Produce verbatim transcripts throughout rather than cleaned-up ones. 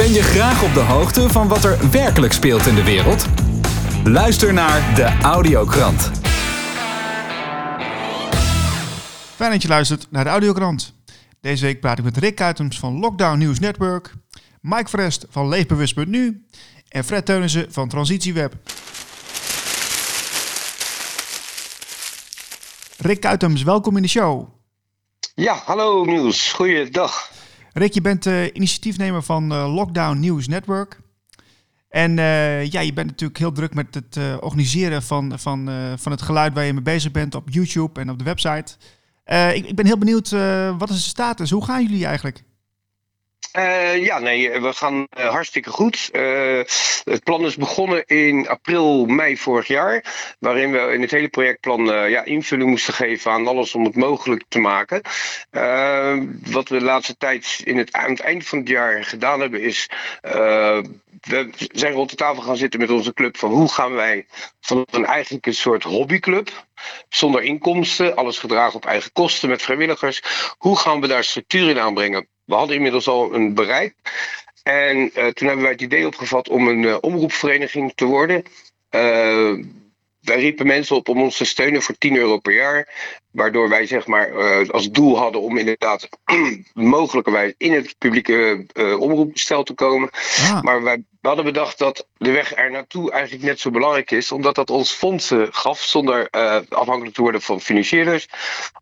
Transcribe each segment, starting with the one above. Ben je graag op de hoogte van wat er werkelijk speelt in de wereld? Luister naar de Audiokrant. Fijn dat je luistert naar de Audiokrant. Deze week praat ik met Rick Kuitems van Lockdown Nieuws Network, Mike Verest van Leefbewust punt n u en Fred Teunissen van Transitieweb. Rick Kuitems, welkom in de show. Ja, hallo Nieuws. Goeiedag. Rick, je bent uh, initiatiefnemer van uh, Lockdown Nieuws Network. En uh, ja, je bent natuurlijk heel druk met het uh, organiseren van, van, uh, van het geluid waar je mee bezig bent op YouTube en op de website. Uh, ik, ik ben heel benieuwd, uh, wat is de status? Hoe gaan jullie eigenlijk? Uh, ja, nee, we gaan uh, hartstikke goed. Uh, het plan is begonnen in april, mei vorig jaar. Waarin we in het hele projectplan uh, ja, invulling moesten geven aan alles om het mogelijk te maken. Uh, wat we de laatste tijd in het, aan het eind van het jaar gedaan hebben is... Uh, we zijn rond de tafel gaan zitten met onze club van hoe gaan wij van een eigenlijk een soort hobbyclub... zonder inkomsten, alles gedragen op eigen kosten met vrijwilligers. Hoe gaan we daar structuur in aanbrengen? We hadden inmiddels al een bereik. En uh, toen hebben wij het idee opgevat om een uh, omroepvereniging te worden. Uh, wij riepen mensen op om ons te steunen voor tien euro per jaar. Waardoor wij zeg maar uh, als doel hadden om inderdaad mogelijkerwijs in het publieke uh, omroepstel te komen. Ja. Maar wij hadden bedacht dat de weg er naartoe eigenlijk net zo belangrijk is. Omdat dat ons fondsen gaf zonder uh, afhankelijk te worden van financierders.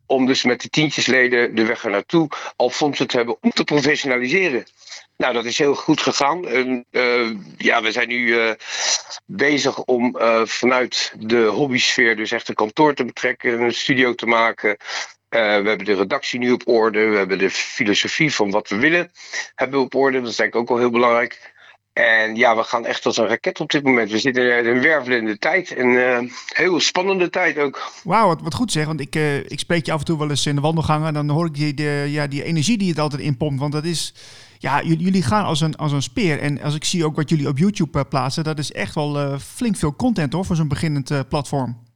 Om dus met de tientjesleden de weg er naartoe al fondsen te hebben om te professionaliseren. Nou, dat is heel goed gegaan. En, uh, ja, we zijn nu uh, bezig om uh, vanuit de hobbysfeer dus echt een kantoor te betrekken, een studio te maken. Uh, we hebben de redactie nu op orde. We hebben de filosofie van wat we willen hebben op orde. Dat is denk ik ook wel heel belangrijk. En ja, we gaan echt als een raket op dit moment. We zitten in een wervelende tijd. En uh, heel spannende tijd ook. Wauw, wat, wat goed zeg. Want ik, uh, ik spreek je af en toe wel eens in de wandelgangen. En dan hoor ik die, de, ja, die energie die het altijd inpompt. Want dat is... Ja, j- jullie gaan als een, als een speer. En als ik zie ook wat jullie op YouTube uh, plaatsen... dat is echt wel uh, flink veel content hoor, voor zo'n beginnend uh, platform.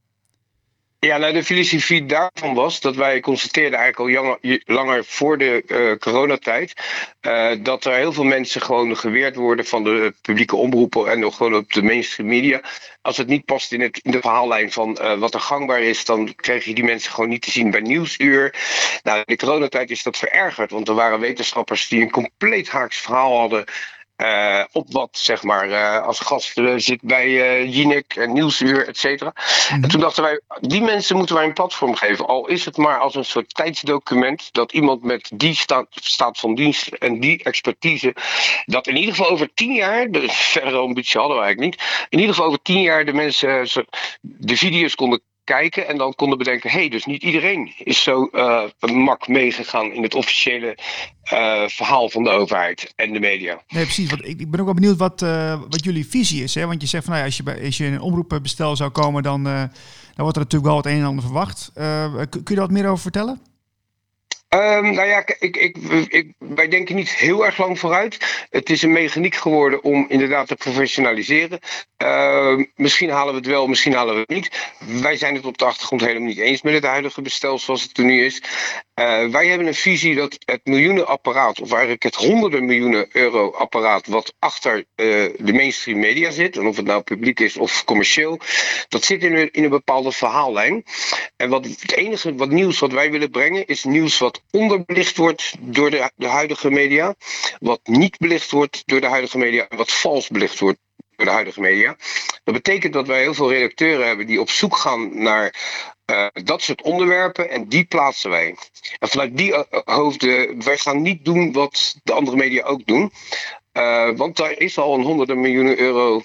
Ja, nou de filosofie daarvan was dat wij constateerden eigenlijk al jang- langer voor de uh, coronatijd... Uh, dat er heel veel mensen gewoon geweerd worden van de uh, publieke omroepen... en nog gewoon op de mainstream media. Als het niet past in, het, in de verhaallijn van uh, wat er gangbaar is... dan kreeg je die mensen gewoon niet te zien bij Nieuwsuur. Nou, in de coronatijd is dat verergerd, want er waren wetenschappers... die een compleet haaks verhaal hadden... Uh, op wat, zeg maar, uh, als gast uh, zit bij uh, Jinek en Nieuwsuur, et cetera. Mm-hmm. En toen dachten wij, die mensen moeten wij een platform geven. Al is het maar als een soort tijdsdocument dat iemand met die staat, staat van dienst en die expertise, dat in ieder geval over tien jaar, dus verder ambitie hadden we eigenlijk niet, in ieder geval over tien jaar de mensen uh, de video's konden kijken en dan konden bedenken, hé, hey, dus niet iedereen is zo uh, mak meegegaan in het officiële uh, verhaal van de overheid en de media. Nee, precies. Want ik ben ook wel benieuwd wat, uh, wat jullie visie is. Hè? Want je zegt van, nou ja, als je, bij, als je in een omroepbestel zou komen, dan, uh, dan wordt er natuurlijk wel het een en ander verwacht. Uh, kun je daar wat meer over vertellen? Um, nou ja, ik, ik, ik, wij denken niet heel erg lang vooruit. Het is een mechaniek geworden om inderdaad te professionaliseren. Uh, misschien halen we het wel, misschien halen we het niet. Wij zijn het op de achtergrond helemaal niet eens met het huidige bestel zoals het er nu is. Uh, wij hebben een visie dat het miljoenenapparaat, of eigenlijk het honderden miljoenen euro apparaat... wat achter uh, de mainstream media zit, en of het nou publiek is of commercieel... dat zit in een, in een bepaalde verhaallijn. En wat, het enige wat nieuws wat wij willen brengen is nieuws wat onderbelicht wordt door de, de huidige media, wat niet belicht wordt door de huidige media en wat vals belicht wordt door de huidige media. Dat betekent dat wij heel veel redacteuren hebben die op zoek gaan naar uh, dat soort onderwerpen en die plaatsen wij. En vanuit die uh, hoofden, wij gaan niet doen wat de andere media ook doen, uh, want daar is al een honderden miljoenen euro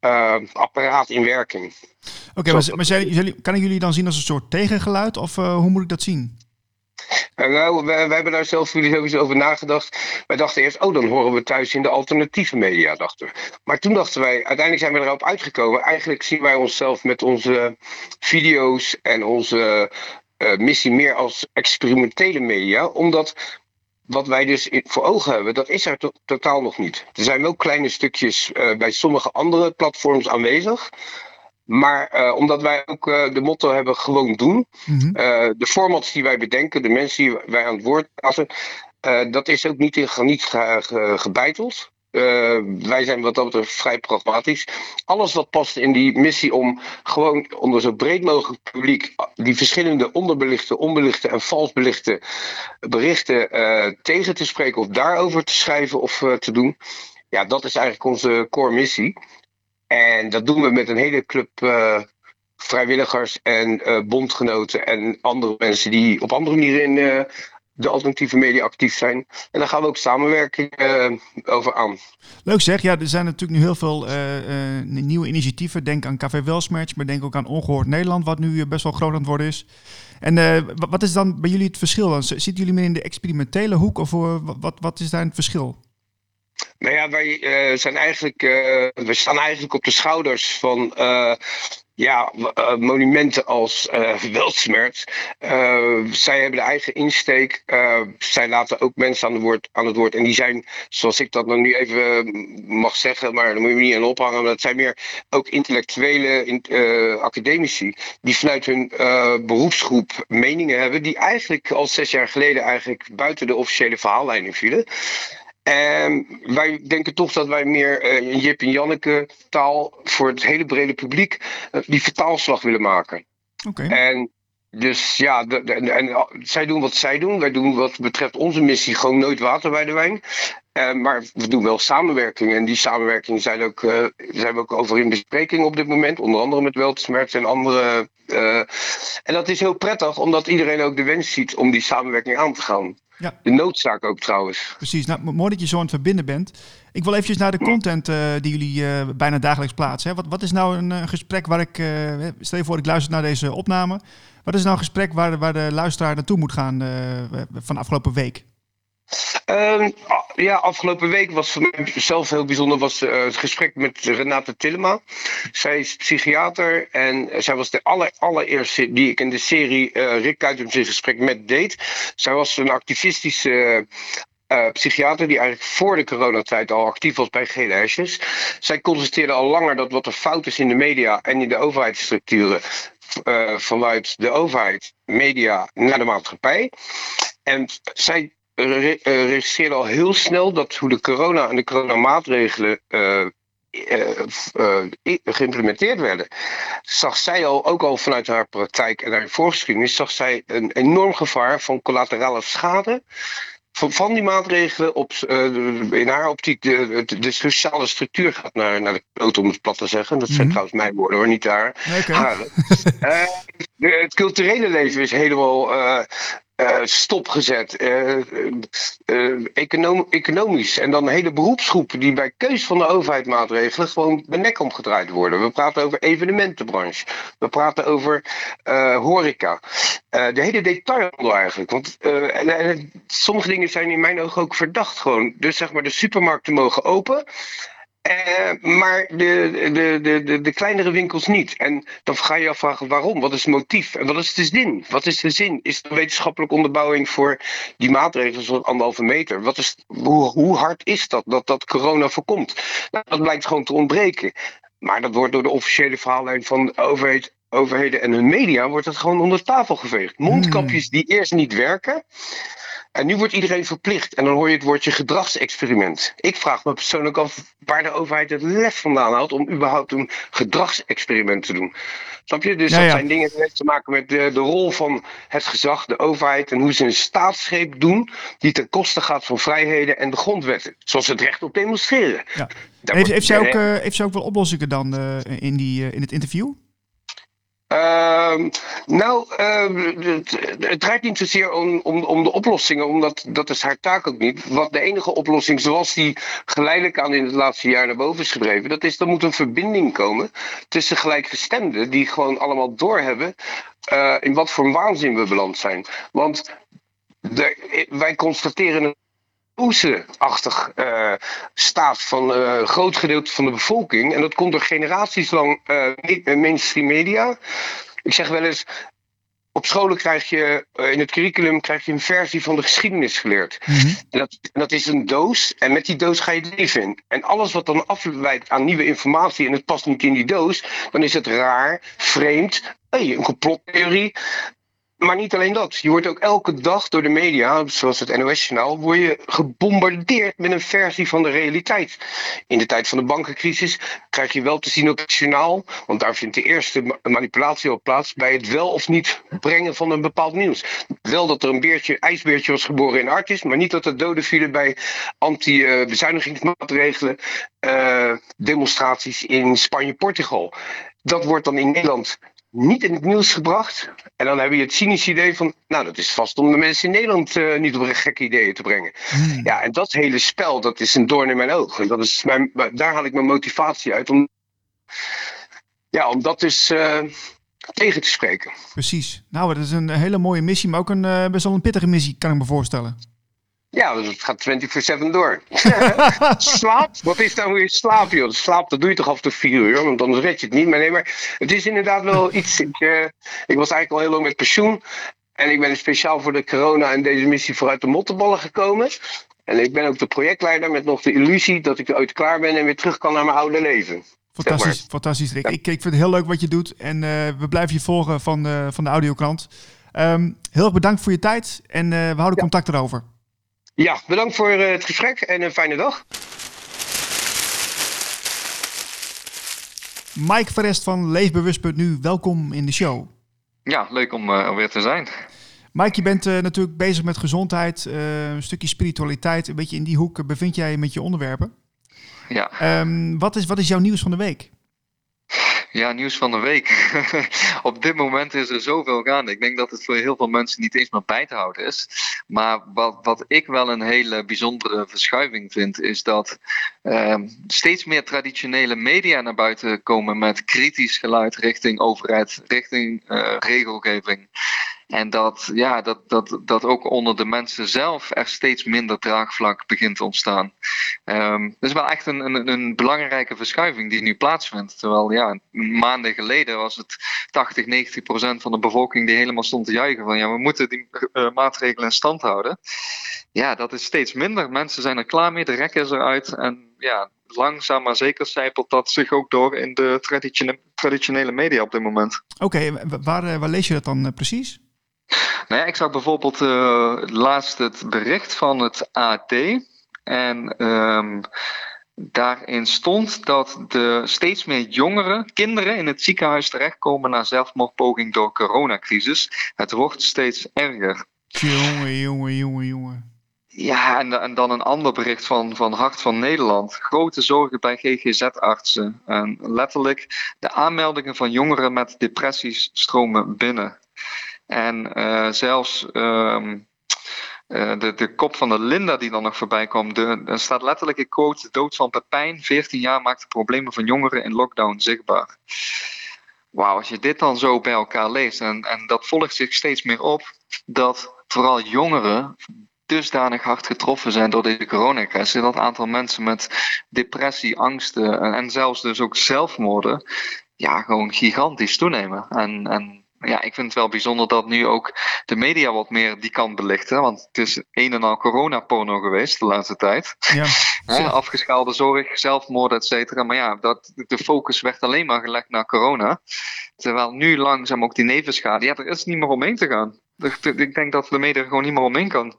uh, apparaat in werking. Oké, okay, maar, maar zijn, kan ik jullie dan zien als een soort tegengeluid of uh, hoe moet ik dat zien? Nou, wij, wij hebben daar zelf filosofisch over nagedacht. Wij dachten eerst, oh, dan horen we thuis in de alternatieve media, dachten we. Maar toen dachten wij, uiteindelijk zijn we erop uitgekomen. Eigenlijk zien wij onszelf met onze video's en onze uh, missie meer als experimentele media. Omdat wat wij dus voor ogen hebben, dat is er to- totaal nog niet. Er zijn wel kleine stukjes uh, bij sommige andere platforms aanwezig. Maar uh, omdat wij ook uh, de motto hebben gewoon doen. Mm-hmm. Uh, de formats die wij bedenken, de mensen die wij aan het woord laten. Uh, dat is ook niet, in, niet ge, ge, gebeiteld. Uh, wij zijn wat dat betreft vrij pragmatisch. Alles wat past in die missie om gewoon onder zo breed mogelijk publiek die verschillende onderbelichte, onbelichte en vals belichte berichten uh, tegen te spreken of daarover te schrijven of uh, te doen. Ja, dat is eigenlijk onze core missie. En dat doen we met een hele club uh, vrijwilligers en uh, bondgenoten en andere mensen die op andere manieren in uh, de alternatieve media actief zijn. En daar gaan we ook samenwerking uh, over aan. Leuk zeg. Ja, er zijn natuurlijk nu heel veel uh, uh, nieuwe initiatieven. Denk aan Café Weltschmerz, maar denk ook aan Ongehoord Nederland, wat nu best wel groot aan het worden is. En uh, wat is dan bij jullie het verschil? Dan? Zitten jullie meer in de experimentele hoek of uh, wat, wat is daar het verschil? Nou ja, wij, uh, zijn eigenlijk, uh, wij staan eigenlijk op de schouders van uh, ja, uh, monumenten als uh, Weltschmerz. Uh, zij hebben de eigen insteek. Uh, zij laten ook mensen aan, de woord, aan het woord. En die zijn, zoals ik dat nu even mag zeggen, maar daar moet je me niet aan ophangen. Maar dat zijn meer ook intellectuele uh, academici die vanuit hun uh, beroepsgroep meningen hebben. Die eigenlijk al zes jaar geleden eigenlijk buiten de officiële verhaallijnen vielen. En wij denken toch dat wij meer een uh, Jip en Janneke taal voor het hele brede publiek uh, die vertaalslag willen maken. Okay. En dus ja, de, de, en, uh, zij doen wat zij doen. Wij doen wat betreft onze missie gewoon nooit water bij de wijn. Uh, maar we doen wel samenwerking. En die samenwerking zijn, ook, uh, zijn we ook over in bespreking op dit moment. Onder andere met Weltschmerz en andere. Uh, en dat is heel prettig, omdat iedereen ook de wens ziet om die samenwerking aan te gaan. Ja. De noodzaak ook trouwens. Precies, nou, mooi dat je zo aan het verbinden bent. Ik wil eventjes naar de content uh, die jullie uh, bijna dagelijks plaatsen. Hè? Wat, wat is nou een uh, gesprek waar ik... Uh, stel je voor, ik luister naar deze opname. Wat is nou een gesprek waar, waar de luisteraar naartoe moet gaan uh, van afgelopen week? Um, ja, afgelopen week was voor mijzelf heel bijzonder was, uh, het gesprek met Renate Tillema. Zij is psychiater en zij was de aller, allereerste die ik in de serie uh, Rick Kuitems in gesprek met deed. Zij was een activistische uh, Uh, psychiater die eigenlijk voor de coronatijd al actief was bij gele hesjes. Zij constateerde al langer dat wat er fout is in de media en in de overheidsstructuren uh, vanuit de overheid, media naar de maatschappij. En zij re- uh, registreerde al heel snel dat hoe de corona en de coronamaatregelen uh, uh, uh, uh, geïmplementeerd werden, zag zij al, ook al vanuit haar praktijk en haar voorgeschiedenis, zag zij een enorm gevaar van collaterale schade van die maatregelen op, uh, in haar optiek, de, de, de sociale structuur gaat naar, naar de kloot, om het plat te zeggen. Dat zijn mm-hmm. trouwens mijn woorden hoor, niet haar. Okay. Uh, de, het culturele leven is helemaal uh, uh, stopgezet. Uh, uh, econo- economisch. En dan hele beroepsgroepen die bij keus van de overheid maatregelen gewoon de nek omgedraaid worden. We praten over evenementenbranche. We praten over uh, horeca. Uh, de hele detailhandel eigenlijk. Want uh, en, en, sommige dingen zijn in mijn ogen ook verdacht gewoon. Dus zeg maar de supermarkten mogen open. Uh, maar de, de, de, de, de kleinere winkels niet. En dan ga je je afvragen waarom. Wat is het motief? En wat is de zin? Wat is de zin? Is er een wetenschappelijke onderbouwing voor die maatregelen zoals anderhalve meter? Wat is, hoe, hoe hard is dat? Dat dat corona voorkomt? Nou, dat blijkt gewoon te ontbreken. Maar dat wordt door de officiële verhaallijn van de overheid... overheden en hun media wordt dat gewoon onder tafel geveegd. Mondkapjes die eerst niet werken. En nu wordt iedereen verplicht. En dan hoor je het woordje gedragsexperiment. Ik vraag me persoonlijk af waar de overheid het lef vandaan haalt om überhaupt een gedragsexperiment te doen. Snap je? Dus ja, dat ja. zijn dingen die te maken met de, de rol van het gezag, de overheid en hoe ze een staatsgreep doen die ten koste gaat van vrijheden en de grondwetten. Zoals het recht op demonstreren. Ja. Heeft, heeft, zij ook, uh, heeft zij ook wel oplossingen dan uh, in, die, uh, in het interview? Uh, nou, uh, het, het draait niet zozeer om, om, om de oplossingen, omdat dat is haar taak ook niet. Wat de enige oplossing, zoals die geleidelijk aan in het laatste jaar naar boven is gedreven, dat is, er moet een verbinding komen tussen gelijkgestemden die gewoon allemaal doorhebben uh, in wat voor waanzin we beland zijn. Want de, wij constateren een oezenachtig uh, staat van een uh, groot gedeelte van de bevolking. En dat komt door generaties lang uh, mainstream media. Ik zeg wel eens, op scholen krijg je, uh, in het curriculum krijg je een versie van de geschiedenis geleerd. Mm-hmm. En dat, dat is een doos en met die doos ga je het leven in. En alles wat dan afleidt aan nieuwe informatie en het past niet in die doos, dan is het raar, vreemd, hey, een complottheorie. Maar niet alleen dat. Je wordt ook elke dag door de media, zoals het N O S-journaal, word je gebombardeerd met een versie van de realiteit. In de tijd van de bankencrisis krijg je wel te zien op het journaal, want daar vindt de eerste manipulatie al plaats bij het wel of niet brengen van een bepaald nieuws. Wel dat er een beertje, ijsbeertje was geboren in Artis, maar niet dat er doden vielen bij anti-bezuinigingsmaatregelen, uh, demonstraties in Spanje-Portugal. Dat wordt dan in Nederland niet in het nieuws gebracht. En dan hebben je het cynisch idee van, nou, dat is vast om de mensen in Nederland uh, niet op gekke ideeën te brengen. Hmm. Ja, en dat hele spel, dat is een doorn in mijn oog. En dat is mijn, daar haal ik mijn motivatie uit om, ja, om dat dus uh, tegen te spreken. Precies. Nou, dat is een hele mooie missie, maar ook een uh, best wel een pittige missie, kan ik me voorstellen. Ja, dus het gaat vierentwintig zeven door. Slaap? Wat is dan weer slaap, joh? Slaap, dat doe je toch af en toe vier uur, want anders red je het niet. Maar nee, maar het is inderdaad wel iets. Ik, uh, ik was eigenlijk al heel lang met pensioen. En ik ben speciaal voor de corona en deze missie vooruit de mottenballen gekomen. En ik ben ook de projectleider met nog de illusie dat ik ooit klaar ben en weer terug kan naar mijn oude leven. Fantastisch, zeg maar. Fantastisch, Rick. Ja. Ik, ik vind het heel leuk wat je doet. En uh, we blijven je volgen van, uh, van de Audiokrant. Um, heel erg bedankt voor je tijd. En uh, we houden ja. contact erover. Ja, bedankt voor het gesprek en een fijne dag. Mike Verest van Leefbewust punt n u, welkom in de show. Ja, leuk om uh, alweer te zijn. Mike, je bent uh, natuurlijk bezig met gezondheid, uh, een stukje spiritualiteit. Een beetje in die hoek bevind jij je met je onderwerpen. Ja. Um, wat is, wat is jouw nieuws van de week? Ja, nieuws van de week. Op dit moment is er zoveel gaande. Ik denk dat het voor heel veel mensen niet eens meer bij te houden is. Maar wat, wat ik wel een hele bijzondere verschuiving vind, is dat uh, steeds meer traditionele media naar buiten komen met kritisch geluid richting overheid, richting uh, regelgeving. En dat, ja, dat, dat, dat ook onder de mensen zelf er steeds minder draagvlak begint te ontstaan. Um, dat is wel echt een, een, een belangrijke verschuiving die nu plaatsvindt. Terwijl ja, maanden geleden was het tachtig, negentig procent van de bevolking die helemaal stond te juichen van ja, we moeten die uh, maatregelen in stand houden. Ja, dat is steeds minder. Mensen zijn er klaar mee, de rek is eruit en ja, langzaam maar zeker sijpelt dat zich ook door in de traditione- traditionele media op dit moment. Oké, okay, waar, waar lees je dat dan uh, precies? Nou ja, ik zag bijvoorbeeld uh, laatst het bericht van het A D en um, daarin stond dat de steeds meer jongeren, kinderen in het ziekenhuis terechtkomen na zelfmoordpoging door coronacrisis. Het wordt steeds erger. Jongen, jongen, jongen, jongen. Ja, en, en dan een ander bericht van, van Hart van Nederland. Grote zorgen bij G G Z-artsen. En letterlijk, de aanmeldingen van jongeren met depressies stromen binnen. En uh, zelfs um, uh, de, de kop van de Linda die dan nog voorbij kwam. Er staat letterlijk, ik quote, de dood van Pepijn. veertien jaar maakt de problemen van jongeren in lockdown zichtbaar. Wauw, als je dit dan zo bij elkaar leest. En, en dat volgt zich steeds meer op. Dat vooral jongeren dusdanig hard getroffen zijn door deze coronacrisis. Dat aantal mensen met depressie, angsten en, en zelfs dus ook zelfmoorden. Ja, gewoon gigantisch toenemen. En... en ja, ik vind het wel bijzonder dat nu ook de media wat meer die kant belichten. Want het is een en al coronaporno geweest de laatste tijd. Ja, ja. Afgeschaalde zorg, zelfmoorden, et cetera. Maar ja, dat, de focus werd alleen maar gelegd naar corona. Terwijl nu langzaam ook die nevenschade. Ja, er is niet meer omheen te gaan. Ik denk dat de media er gewoon niet meer omheen kan.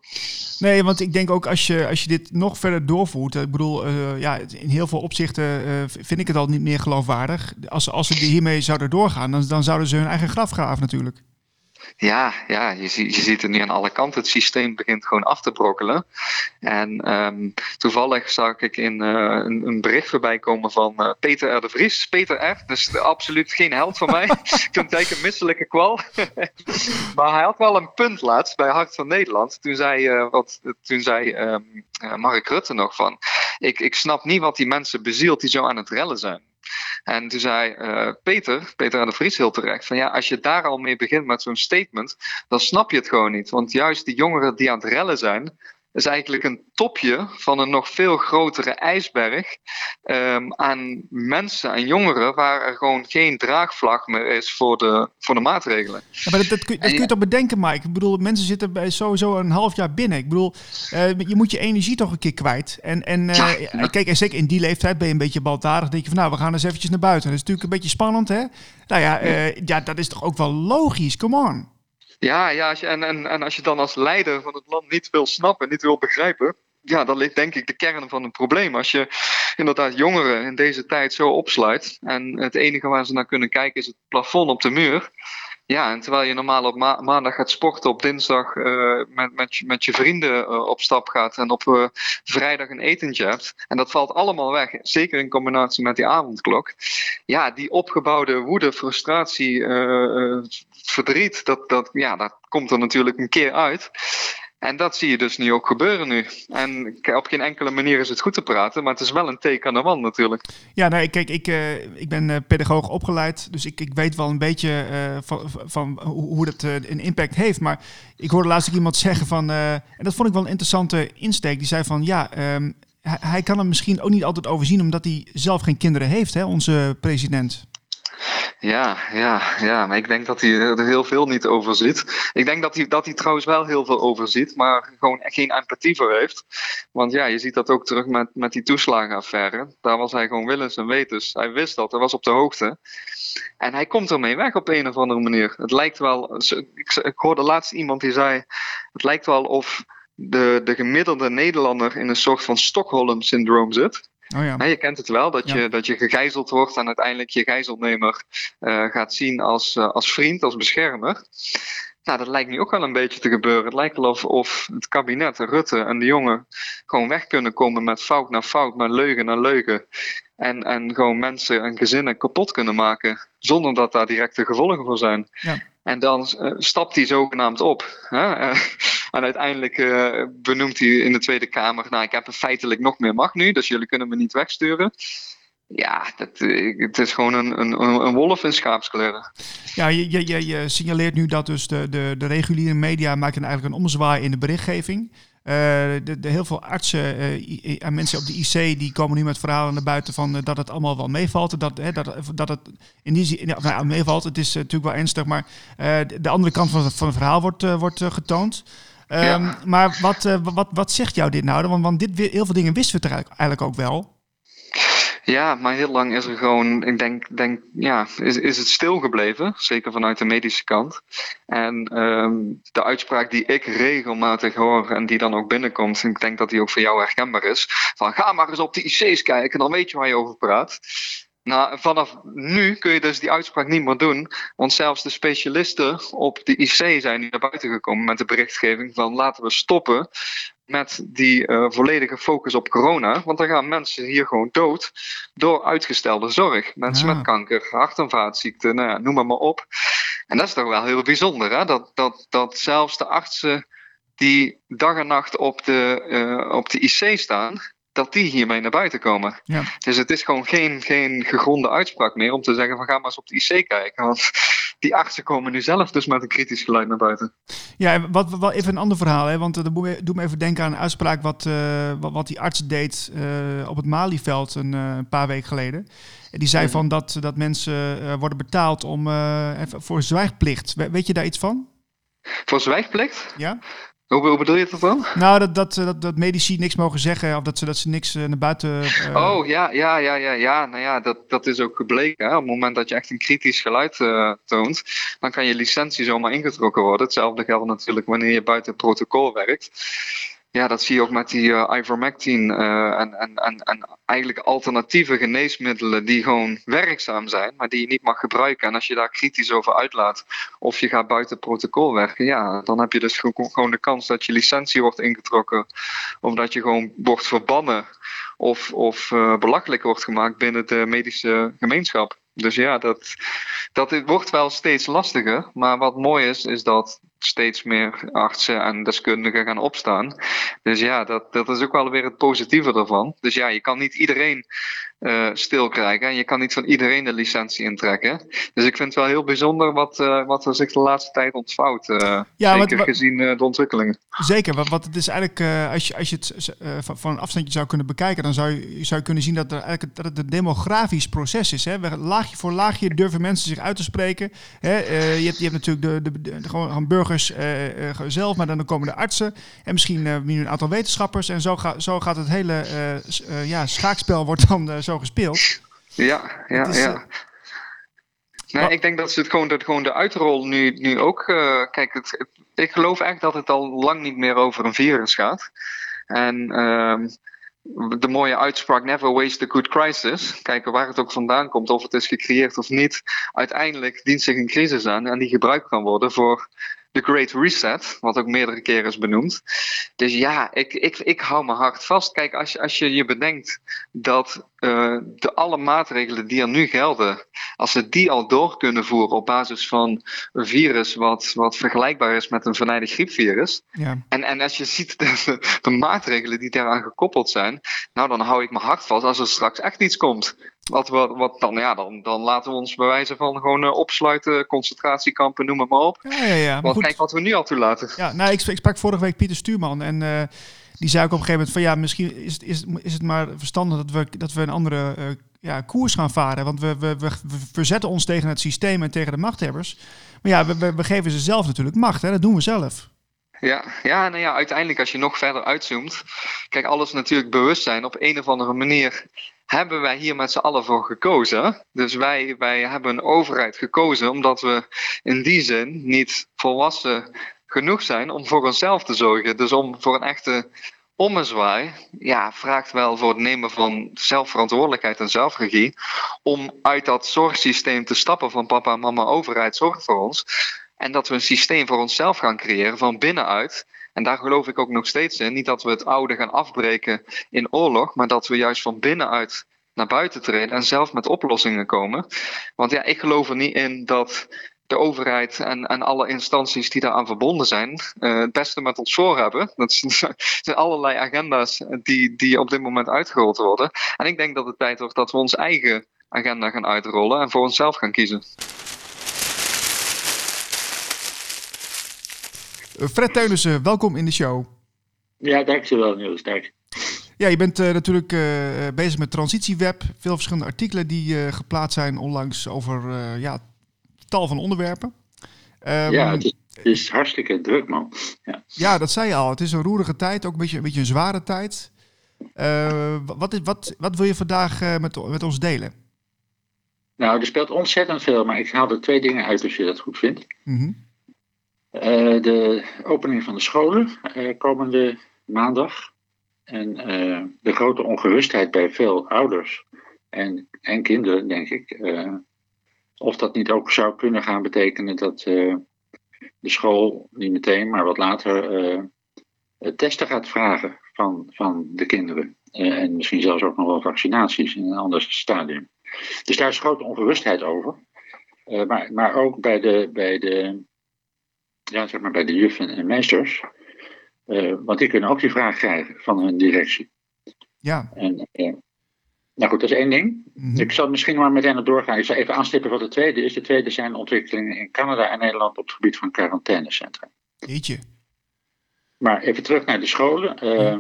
Nee, want ik denk ook als je, als je dit nog verder doorvoert. Ik bedoel, uh, ja, in heel veel opzichten uh, vind ik het al niet meer geloofwaardig. Als, als ze hiermee zouden doorgaan, dan, dan zouden ze hun eigen graf graven natuurlijk. Ja, ja je, je ziet het nu aan alle kanten. Het systeem begint gewoon af te brokkelen. En um, toevallig zag ik in, uh, een, een bericht voorbij komen van uh, Peter R. De Vries. Peter R., dus absoluut geen held van mij. Ik vind het een misselijke kwal. Maar hij had wel een punt laatst bij Hart van Nederland. Toen zei, uh, wat, toen zei um, uh, Mark Rutte nog van... Ik, ik snap niet wat die mensen bezielt die zo aan het rellen zijn. En toen zei uh, Peter, Peter R. de Vries heel terecht, van ja, als je daar al mee begint met zo'n statement, dan snap je het gewoon niet. Want juist die jongeren die aan het rellen zijn, is eigenlijk een topje van een nog veel grotere ijsberg um, aan mensen, aan jongeren, waar er gewoon geen draagvlak meer is voor de, voor de maatregelen. Ja, maar dat, dat, kun, dat kun je toch bedenken, Mike? Ik bedoel, mensen zitten bij sowieso een half jaar binnen. Ik bedoel, uh, je moet je energie toch een keer kwijt. En, en uh, ja, ja. Kijk, en zeker in die leeftijd ben je een beetje baldadig. Denk je van, nou, we gaan eens eventjes naar buiten. Dat is natuurlijk een beetje spannend, hè? Nou ja, uh, ja dat is toch ook wel logisch, come on. Ja, ja als je, en, en, en als je dan als leider van het land niet wil snappen, niet wil begrijpen, ja, dan ligt denk ik de kern van het probleem. Als je inderdaad jongeren in deze tijd zo opsluit en het enige waar ze naar kunnen kijken is het plafond op de muur. Ja, en terwijl je normaal op ma- maandag gaat sporten, op dinsdag uh, met, met, je, met je vrienden uh, op stap gaat en op uh, vrijdag een etentje hebt. En dat valt allemaal weg, zeker in combinatie met die avondklok. Ja, die opgebouwde woede, frustratie, uh, verdriet, dat, dat, ja, dat komt er natuurlijk een keer uit. En dat zie je dus nu ook gebeuren nu. En op geen enkele manier is het goed te praten, maar het is wel een teken aan de wand natuurlijk. Ja, nou, kijk, ik, uh, ik ben pedagoog opgeleid, dus ik, ik weet wel een beetje uh, van, van hoe dat uh, een impact heeft. Maar ik hoorde laatst ook iemand zeggen van, uh, en dat vond ik wel een interessante insteek, die zei van ja, um, hij, hij kan hem misschien ook niet altijd overzien omdat hij zelf geen kinderen heeft, hè, onze president. Ja, ja, ja, maar ik denk dat hij er heel veel niet over ziet. Ik denk dat hij, dat hij trouwens wel heel veel over ziet, maar gewoon geen empathie voor heeft. Want ja, je ziet dat ook terug met, met die toeslagenaffaire. Daar was hij gewoon willens en wetens. Hij wist dat, hij was op de hoogte. En hij komt ermee weg op een of andere manier. Het lijkt wel, ik, ik hoorde laatst iemand die zei, het lijkt wel of de, de gemiddelde Nederlander in een soort van Stockholm-syndroom zit. Oh ja. Nee, je kent het wel, dat, ja. je, dat je gegijzeld wordt en uiteindelijk je gijzelnemer uh, gaat zien als, uh, als vriend, als beschermer. Nou, dat lijkt nu ook wel een beetje te gebeuren. Het lijkt wel of, of het kabinet, Rutte en de jongen gewoon weg kunnen komen met fout naar fout, met leugen naar leugen. En, en gewoon mensen en gezinnen kapot kunnen maken, zonder dat daar directe gevolgen voor zijn. Ja. En dan uh, stapt hij zogenaamd op. Hè? Uh, en uiteindelijk uh, benoemt hij in de Tweede Kamer, nou, ik heb er feitelijk nog meer macht nu, dus jullie kunnen me niet wegsturen. Ja, dat, het is gewoon een, een, een wolf in schaapskleren. Ja, je, je, je signaleert nu dat dus de, de, de reguliere media maakt eigenlijk een omzwaai in de berichtgeving. Uh, de, de heel veel artsen uh, en mensen op de I C die komen nu met verhalen naar buiten van uh, dat het allemaal wel meevalt. Dat, hè, dat, dat het in die zin, nou, nou, meevalt, het is uh, natuurlijk wel ernstig, maar uh, de andere kant van, van het verhaal wordt, uh, wordt uh, getoond. Um, ja. Maar wat, uh, wat, wat zegt jou dit nou? Want, want dit, heel veel dingen wisten we het eigenlijk ook wel. Ja, maar heel lang is er gewoon, ik denk, denk ja, is, is het stilgebleven, zeker vanuit de medische kant. En um, de uitspraak die ik regelmatig hoor en die dan ook binnenkomt, ik denk dat die ook voor jou herkenbaar is, van ga maar eens op de I C's kijken, dan weet je waar je over praat. Nou, vanaf nu kun je dus die uitspraak niet meer doen, want zelfs de specialisten op de I C zijn nu naar buiten gekomen met de berichtgeving van laten we stoppen met die uh, volledige focus op corona, want dan gaan mensen hier gewoon dood door uitgestelde zorg. Mensen ja. met kanker, hart- en vaatziekten, nou ja, noem maar, maar op. En dat is toch wel heel bijzonder, hè? Dat, dat, dat zelfs de artsen die dag en nacht op de, uh, op de I C staan, dat die hiermee naar buiten komen. Ja. Dus het is gewoon geen, geen gegronde uitspraak meer om te zeggen van ga maar eens op de I C kijken, want die artsen komen nu zelf dus met een kritisch geluid naar buiten. Ja, wat, wat even een ander verhaal, hè? Want uh, dat doet me even denken aan een uitspraak wat, uh, wat, wat die arts deed uh, op het Malieveld een uh, paar weken geleden. En die zei ja. van dat, dat mensen uh, worden betaald om uh, voor zwijgplicht. We, weet je daar iets van? Voor zwijgplicht? Ja. Hoe bedoel je dat dan? Nou, dat, dat, dat, dat medici niks mogen zeggen of dat ze, dat ze niks naar buiten... Uh... Oh, ja, ja, ja, ja, ja. Nou ja, dat, dat is ook gebleken. Hè? Op het moment dat je echt een kritisch geluid uh, toont, dan kan je licentie zomaar ingetrokken worden. Hetzelfde geldt natuurlijk wanneer je buiten het protocol werkt. Ja, dat zie je ook met die uh, ivermectine uh, en, en, en, en eigenlijk alternatieve geneesmiddelen die gewoon werkzaam zijn, maar die je niet mag gebruiken. En als je daar kritisch over uitlaat of je gaat buiten protocol werken, ja, dan heb je dus gewoon de kans dat je licentie wordt ingetrokken of dat je gewoon wordt verbannen of, of uh, belachelijk wordt gemaakt binnen de medische gemeenschap. Dus ja, dat, dat wordt wel steeds lastiger. Maar wat mooi is, is dat steeds meer artsen en deskundigen gaan opstaan. Dus ja, dat, dat is ook wel weer het positieve ervan. Dus ja, je kan niet iedereen uh, stil krijgen. En je kan niet van iedereen de licentie intrekken. Dus ik vind het wel heel bijzonder wat, uh, wat er zich de laatste tijd ontvouwt. Uh, ja, zeker wat, gezien uh, de ontwikkelingen. Zeker, want, want het is eigenlijk, uh, als, je, als je het uh, van, van een afstandje zou kunnen bekijken, dan zou je, zou je kunnen zien dat, er eigenlijk, dat het een demografisch proces is. Hè? We, laagje voor laagje durven mensen zich uit te spreken. Hè? Uh, je, hebt, je hebt natuurlijk de, de, de, de, gewoon burgers Uh, uh, zelf, maar dan komen de artsen en misschien uh, een aantal wetenschappers en zo, ga, zo gaat het hele uh, s- uh, ja, schaakspel wordt dan uh, zo gespeeld. Ja, ja, is, ja. Uh... Nee, ik denk dat ze het gewoon, dat gewoon de uitrol nu, nu ook... Uh, kijk, het, het, ik geloof eigenlijk dat het al lang niet meer over een virus gaat. En um, de mooie uitspraak, never waste a good crisis. Kijken waar het ook vandaan komt, of het is gecreëerd of niet. Uiteindelijk dient zich een crisis aan en die gebruikt kan worden voor de Great Reset, wat ook meerdere keren is benoemd. Dus ja, ik, ik, ik hou me hard vast. Kijk, als je als je, je bedenkt dat uh, de alle maatregelen die er nu gelden, als ze die al door kunnen voeren op basis van een virus wat, wat vergelijkbaar is met een venijnig griepvirus. Ja. En, en als je ziet de, de maatregelen die daaraan gekoppeld zijn, nou dan hou ik me hard vast als er straks echt iets komt. Wat, wat, wat dan, ja, dan, dan laten we ons bewijzen van gewoon uh, opsluiten, concentratiekampen, noem het maar op. Ja, ja, ja. Want goed, kijk wat we nu al toelaten. Ja, nou, ik, ik sprak vorige week Pieter Stuurman en uh, die zei ook op een gegeven moment van ja, misschien is, is, is het maar verstandig dat we, dat we een andere uh, ja, koers gaan varen. Want we, we, we, we verzetten ons tegen het systeem en tegen de machthebbers. Maar ja, we, we, we geven ze zelf natuurlijk macht, hè? Dat doen we zelf. Ja, ja, nou ja, uiteindelijk als je nog verder uitzoomt, kijk, alles natuurlijk bewustzijn op een of andere manier. Hebben wij hier met z'n allen voor gekozen. Dus wij, wij hebben een overheid gekozen omdat we in die zin niet volwassen genoeg zijn om voor onszelf te zorgen. Dus om voor een echte ommezwaai, ja, vraagt wel voor het nemen van zelfverantwoordelijkheid en zelfregie om uit dat zorgsysteem te stappen van papa, mama, overheid zorgt voor ons. En dat we een systeem voor onszelf gaan creëren van binnenuit. En daar geloof ik ook nog steeds in. Niet dat we het oude gaan afbreken in oorlog, maar dat we juist van binnenuit naar buiten treden en zelf met oplossingen komen. Want ja, ik geloof er niet in dat de overheid en, en alle instanties die daaraan verbonden zijn, uh, het beste met ons voor hebben. Dat zijn allerlei agenda's die, die op dit moment uitgerold worden. En ik denk dat het tijd wordt dat we ons eigen agenda gaan uitrollen en voor onszelf gaan kiezen. Fred Teunissen, welkom in de show. Ja, dankjewel Niels, dank. Ja, je bent uh, natuurlijk uh, bezig met Transitieweb. Veel verschillende artikelen die uh, geplaatst zijn onlangs over uh, ja, tal van onderwerpen. Um, ja, het is, het is hartstikke druk, man. Ja. Ja, dat zei je al. Het is een roerige tijd, ook een beetje een, beetje een zware tijd. Uh, wat, is, wat, wat wil je vandaag uh, met, met ons delen? Nou, er speelt ontzettend veel, maar ik haal er twee dingen uit als je dat goed vindt. Mm-hmm. Uh, de opening van de scholen uh, komende maandag en uh, de grote ongerustheid bij veel ouders en, en kinderen, denk ik. Uh, of dat niet ook zou kunnen gaan betekenen dat uh, de school, niet meteen, maar wat later, uh, testen gaat vragen van, van de kinderen. Uh, en misschien zelfs ook nog wel vaccinaties in een ander stadium. Dus daar is grote ongerustheid over. Uh, maar, maar ook bij de... Bij de Ja, zeg maar bij de juffen en meesters. Uh, want die kunnen ook die vraag krijgen van hun directie. Ja. En, uh, nou goed, dat is één ding. Mm-hmm. Ik zal misschien maar meteen op doorgaan. Ik zal even aanstippen wat de tweede is. De tweede zijn de ontwikkelingen in Canada en Nederland op het gebied van quarantainecentra. Jeetje. Maar even terug naar de scholen. Uh, ja.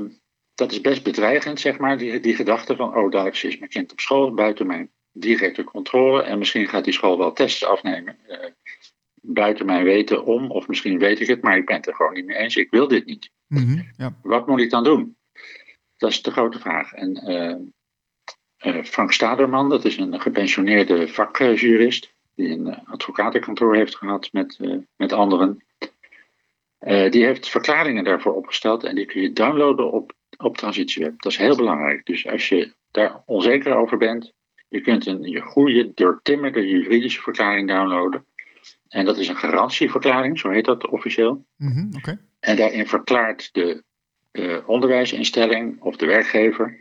Dat is best bedreigend, zeg maar. Die, die gedachte van, oh, daar is mijn kind op school, buiten mijn directe controle. En misschien gaat die school wel tests afnemen. Uh, Buiten mijn weten om, of misschien weet ik het, maar ik ben het er gewoon niet mee eens. Ik wil dit niet. Mm-hmm, ja. Wat moet ik dan doen? Dat is de grote vraag. En uh, uh, Frank Staderman, dat is een gepensioneerde vakjurist, die een advocatenkantoor heeft gehad met, uh, met anderen. Uh, die heeft verklaringen daarvoor opgesteld en die kun je downloaden op, op Transitieweb. Dat is heel belangrijk. Dus als je daar onzeker over bent, je kunt een je goede, doortimmerde juridische verklaring downloaden. En dat is een garantieverklaring, zo heet dat officieel. Mm-hmm, okay. En daarin verklaart de uh, onderwijsinstelling of de werkgever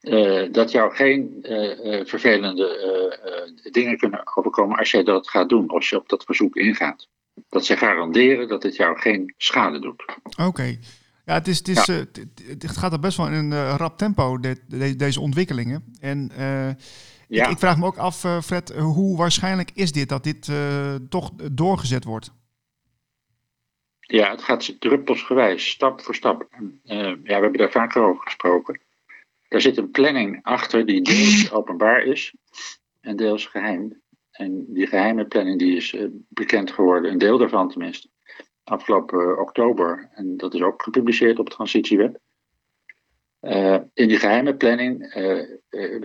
uh, dat jou geen uh, vervelende uh, uh, dingen kunnen overkomen als jij dat gaat doen, als je op dat verzoek ingaat. Dat ze garanderen dat het jou geen schade doet. Oké. Okay. Ja, het, is, het, is, ja. Uh, het, het gaat er best wel in een uh, rap tempo, de, de, deze ontwikkelingen. En uh, ja. ik, ik vraag me ook af, uh, Fred, hoe waarschijnlijk is dit dat dit uh, toch doorgezet wordt? Ja, het gaat druppelsgewijs, stap voor stap. Uh, ja, we hebben daar vaker over gesproken. Daar zit een planning achter die deels openbaar is en deels geheim. En die geheime planning die is uh, bekend geworden, een deel daarvan tenminste. Afgelopen oktober, en dat is ook gepubliceerd op Transitieweb. Uh, in die geheime planning uh, uh,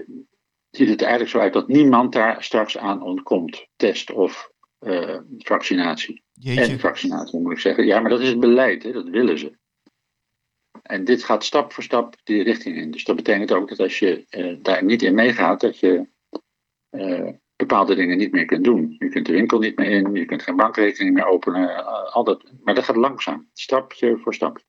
ziet het eigenlijk zo uit dat niemand daar straks aan ontkomt. Test of uh, vaccinatie. Jeetje. En vaccinatie moet ik zeggen. Ja, maar dat is het beleid, hè? Dat willen ze. En dit gaat stap voor stap die richting in. Dus dat betekent ook dat als je uh, daar niet in meegaat, dat je uh, bepaalde dingen niet meer kunt doen. Je kunt de winkel niet meer in, je kunt geen bankrekening meer openen. Uh, al dat. Maar dat gaat langzaam, stapje voor stapje.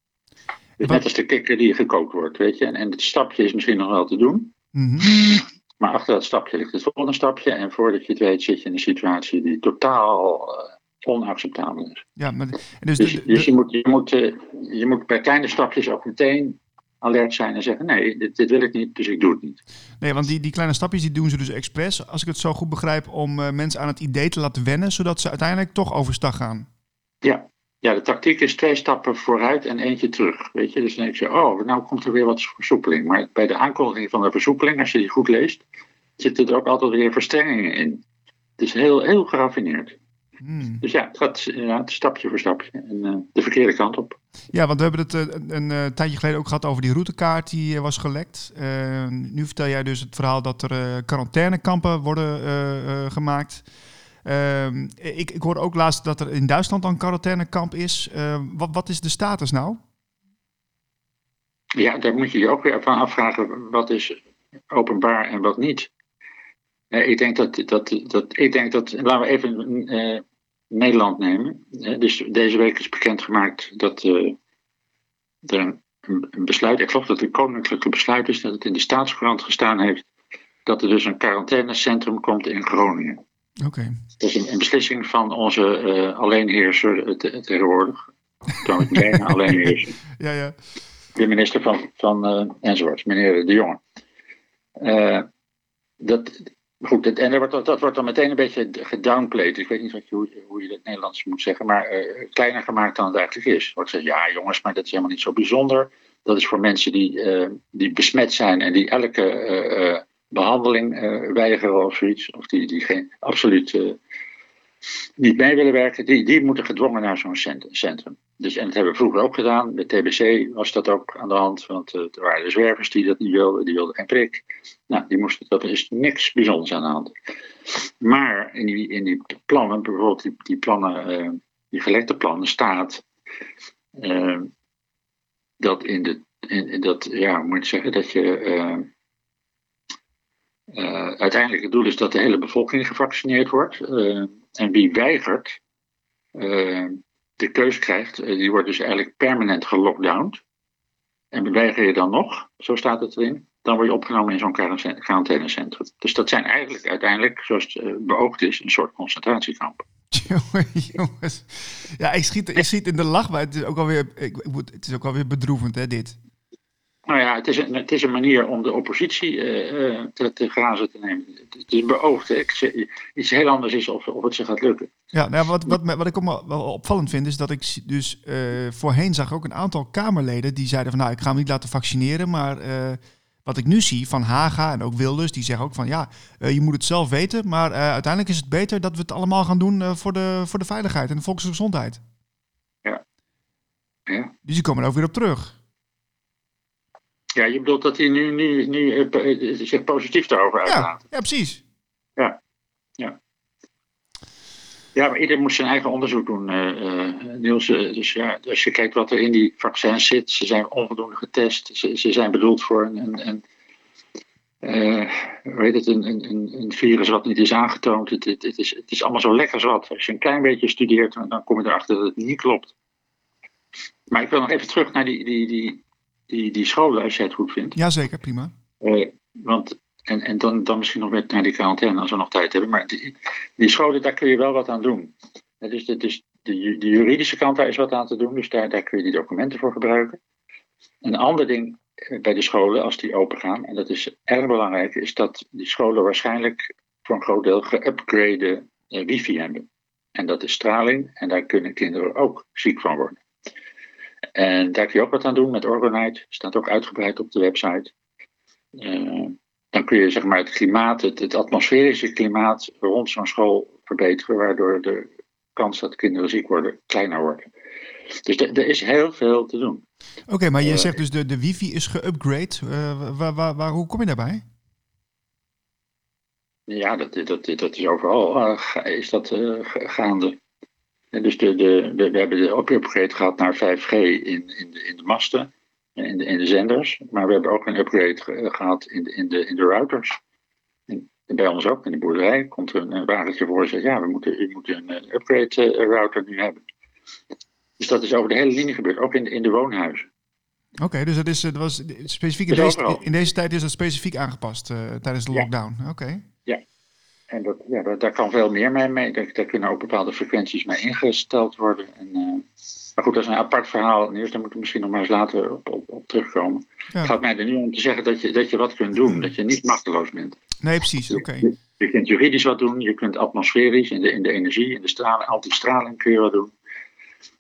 Dus net als de kikker die gekookt wordt, weet je. En, en het stapje is misschien nog wel te doen. Mm-hmm. Maar achter dat stapje ligt het volgende stapje. En voordat je het weet zit je in een situatie die totaal uh, onacceptabel is. Ja, maar de, dus dus, de, de, dus je, moet, je, moet, uh, je moet bij kleine stapjes ook meteen alert zijn en zeggen, nee, dit, dit wil ik niet, dus ik doe het niet. Nee, want die, die kleine stapjes die doen ze dus expres, als ik het zo goed begrijp, om uh, mensen aan het idee te laten wennen, zodat ze uiteindelijk toch overstag gaan. Ja. Ja, de tactiek is twee stappen vooruit en eentje terug. Weet je? Dus dan denk je, oh, nou komt er weer wat versoepeling. Maar bij de aankondiging van de versoepeling, als je die goed leest, zitten er ook altijd weer verstrengingen in. Het is heel, heel geraffineerd. Hmm. Dus ja, het gaat ja, stapje voor stapje en uh, de verkeerde kant op. Ja, want we hebben het uh, een uh, tijdje geleden ook gehad over die routekaart die uh, was gelekt. Uh, nu vertel jij dus het verhaal dat er uh, quarantainekampen worden uh, uh, gemaakt. Uh, ik, ik hoor ook laatst dat er in Duitsland een quarantainekamp is. Uh, wat, wat is de status nou? Ja, daar moet je je ook weer van afvragen. Wat is openbaar en wat niet? Uh, ik denk dat, dat, dat, ik denk dat... Laten we even uh, Nederland nemen. Uh, dus deze week is bekendgemaakt dat uh, er een, een besluit... Ik geloof dat het een koninklijke besluit is, dat het in de Staatscourant gestaan heeft, dat er dus een quarantainecentrum komt in Groningen. Okay. Dat is een beslissing van onze uh, alleenheerser te, tegenwoordig. Toen ik bijna alleenheerser. Ja, ja. De minister van, van uh, enzovoort, meneer De Jonge. Uh, dat, goed, dat, en dat wordt, dat wordt dan meteen een beetje gedownplayed. Ik weet niet wat je, hoe, hoe je dat Nederlands moet zeggen, maar uh, kleiner gemaakt dan het eigenlijk is. Want ik zeg, ja jongens, maar dat is helemaal niet zo bijzonder. Dat is voor mensen die, uh, die besmet zijn en die elke... Uh, uh, behandeling uh, weigeren of zoiets, of die, die geen, absoluut uh, niet mee willen werken, die, die moeten gedwongen naar zo'n centrum. Dus, en dat hebben we vroeger ook gedaan, bij T B C was dat ook aan de hand, want uh, er waren de zwervers die dat niet wilden, die wilden geen prik. Nou, die moesten, dat is niks bijzonders aan de hand. Maar in die, in die plannen, bijvoorbeeld die, die plannen, uh, die gelekte plannen, staat uh, dat in de, in, in dat, ja, hoe moet ik zeggen, dat je... Uh, Uh, uiteindelijk het doel is dat de hele bevolking gevaccineerd wordt. Uh, en wie weigert, uh, de keus krijgt, uh, die wordt dus eigenlijk permanent gelockdowned. En weiger je dan nog, zo staat het erin, dan word je opgenomen in zo'n quarantainecentrum. Dus dat zijn eigenlijk uiteindelijk, zoals het uh, beoogd is, een soort concentratiekamp. Jongens, ja, ik schiet, ik schiet in de lach, maar het is ook alweer, ik, het is ook alweer bedroevend, hè, dit. Nou ja, het is, een, het is een manier om de oppositie uh, te, te grazen te nemen. Het is beoogd. Hè? Iets heel anders is of, of het ze gaat lukken. Ja, nou, wat, wat, wat ik ook wel opvallend vind is dat ik dus uh, voorheen zag ook een aantal Kamerleden die zeiden van nou, ik ga me niet laten vaccineren. Maar uh, wat ik nu zie van Haga en ook Wilders, die zeggen ook van ja, uh, je moet het zelf weten. Maar uh, uiteindelijk is het beter dat we het allemaal gaan doen uh, voor, de, voor de veiligheid en de volksgezondheid. Ja. Ja. Dus die komen er ook weer op terug. Ja, je bedoelt dat hij nu, nu, nu uh, zich positief daarover uitlaat. Ja, ja, precies. Ja, ja. Ja, maar iedereen moest zijn eigen onderzoek doen, uh, uh, Niels. Uh, dus ja, als je kijkt wat er in die vaccins zit, ze zijn onvoldoende getest. Ze, ze zijn bedoeld voor een, een, een, uh, hoe heet het, een, een, een virus wat niet is aangetoond. Het, het, het, is, het is allemaal zo lekker zwart. Als je een klein beetje studeert, dan kom je erachter dat het niet klopt. Maar ik wil nog even terug naar die... die, die Die, die scholen, als jij het goed vindt. Jazeker, prima. Uh, want, en en dan, dan misschien nog weer naar die quarantaine, als we nog tijd hebben. Maar die, die scholen, daar kun je wel wat aan doen. Uh, dus, dus de, de juridische kant, daar is wat aan te doen. Dus daar, daar kun je die documenten voor gebruiken. Een ander ding uh, bij de scholen, als die open gaan, en dat is erg belangrijk, is dat die scholen waarschijnlijk voor een groot deel geüpgrade uh, wifi hebben. En dat is straling, en daar kunnen kinderen ook ziek van worden. En daar kun je ook wat aan doen met Organite. Staat ook uitgebreid op de website. Uh, dan kun je zeg maar het klimaat, het, het atmosferische klimaat rond zo'n school verbeteren, waardoor de kans dat kinderen ziek worden kleiner wordt. Dus er is heel veel te doen. Oké, okay, maar je uh, zegt dus de, de wifi is geüpgrade. Uh, waar, waar, waar, hoe kom je daarbij? Ja, dat, dat, dat is overal uh, is dat, uh, gaande. En dus de, de, de, we hebben de upgrade gehad naar vijf G in, in, de, in de masten, in de, in de zenders. Maar we hebben ook een upgrade ge, gehad in de, in de, in de routers. En bij ons ook, in de boerderij, komt er een wagentje voor en zegt... ja, we moeten, we moeten een upgrade uh, router nu hebben. Dus dat is over de hele linie gebeurd, ook in de, in de woonhuizen. Oké, okay, dus dat is, dat was specifiek in, dat is deze, in deze tijd is dat specifiek aangepast uh, tijdens de ja. lockdown. Oké. Okay. Ja, en dat, ja, dat, daar kan veel meer mee. mee. Daar, daar kunnen ook bepaalde frequenties mee ingesteld worden. En, uh, maar goed, dat is een apart verhaal. Eerst, daar moeten we misschien nog maar eens later op, op, op terugkomen. Ja. Het gaat mij er nu om te zeggen dat je, dat je wat kunt doen. Dat je niet machteloos bent. Nee, precies. Oké. Okay. Je, je kunt juridisch wat doen. Je kunt atmosferisch in de, in de energie, in de straling, anti-straling kun je wat doen.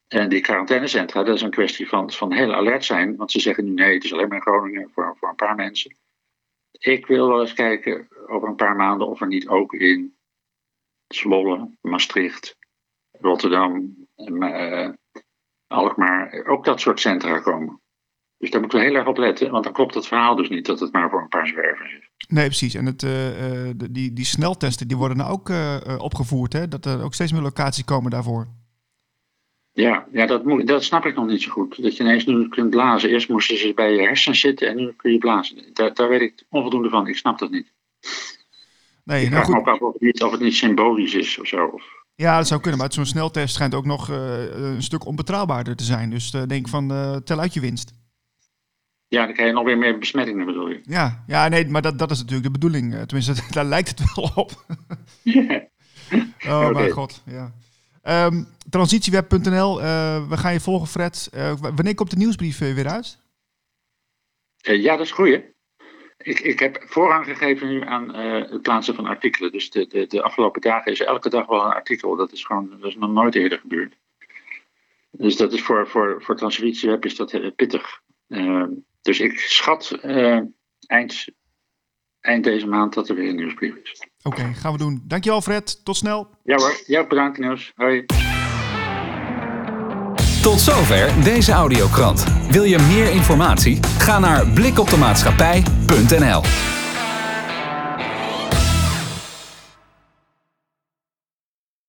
En die quarantainecentra, dat is een kwestie van, van heel alert zijn. Want ze zeggen nu, nee, het is alleen maar in Groningen voor, voor een paar mensen. Ik wil wel eens kijken over een paar maanden of er niet ook in Zwolle, Maastricht, Rotterdam, uh, Alkmaar, ook dat soort centra komen. Dus daar moeten we heel erg op letten, want dan klopt het verhaal dus niet dat het maar voor een paar zwervers is. Nee, precies. En het, uh, die, die sneltesten die worden nou ook uh, opgevoerd, hè? Dat er ook steeds meer locaties komen daarvoor. Ja, ja dat, moet, dat snap ik nog niet zo goed. Dat je ineens nu kunt blazen. Eerst moesten ze bij je hersen zitten en nu kun je blazen. Daar, daar weet ik onvoldoende van. Ik snap dat niet. Nee, ik nou vraag goed. me ook af of het, niet, of het niet symbolisch is of zo. Of... Ja, dat zou kunnen. Maar zo'n sneltest schijnt ook nog uh, een stuk onbetrouwbaarder te zijn. Dus uh, denk van, uh, tel uit je winst. Ja, dan krijg je nog weer meer besmettingen, bedoel je? Ja, ja nee, maar dat, dat is natuurlijk de bedoeling. Uh, tenminste, daar lijkt het wel op. Yeah. Oh, okay. Mijn god, ja. Um, Transitieweb punt n l, uh, we gaan je volgen, Fred. Uh, wanneer komt de nieuwsbrief uh, weer uit? Uh, ja, dat is goed. Ik, ik heb voorrang gegeven nu aan uh, het plaatsen van artikelen. Dus de, de, de afgelopen dagen is elke dag wel een artikel. Dat is gewoon, dat is nog nooit eerder gebeurd. Dus dat is voor, voor, voor Transitieweb is dat uh, pittig. Uh, dus ik schat uh, eind, eind deze maand dat er weer een nieuwsbrief is. Oké, okay, gaan we doen. Dankjewel, Fred. Tot snel. Ja hoor. Ja, bedankt Niels. Hoi. Tot zover deze Audiokrant. Wil je meer informatie? Ga naar blik op de maatschappij punt n l.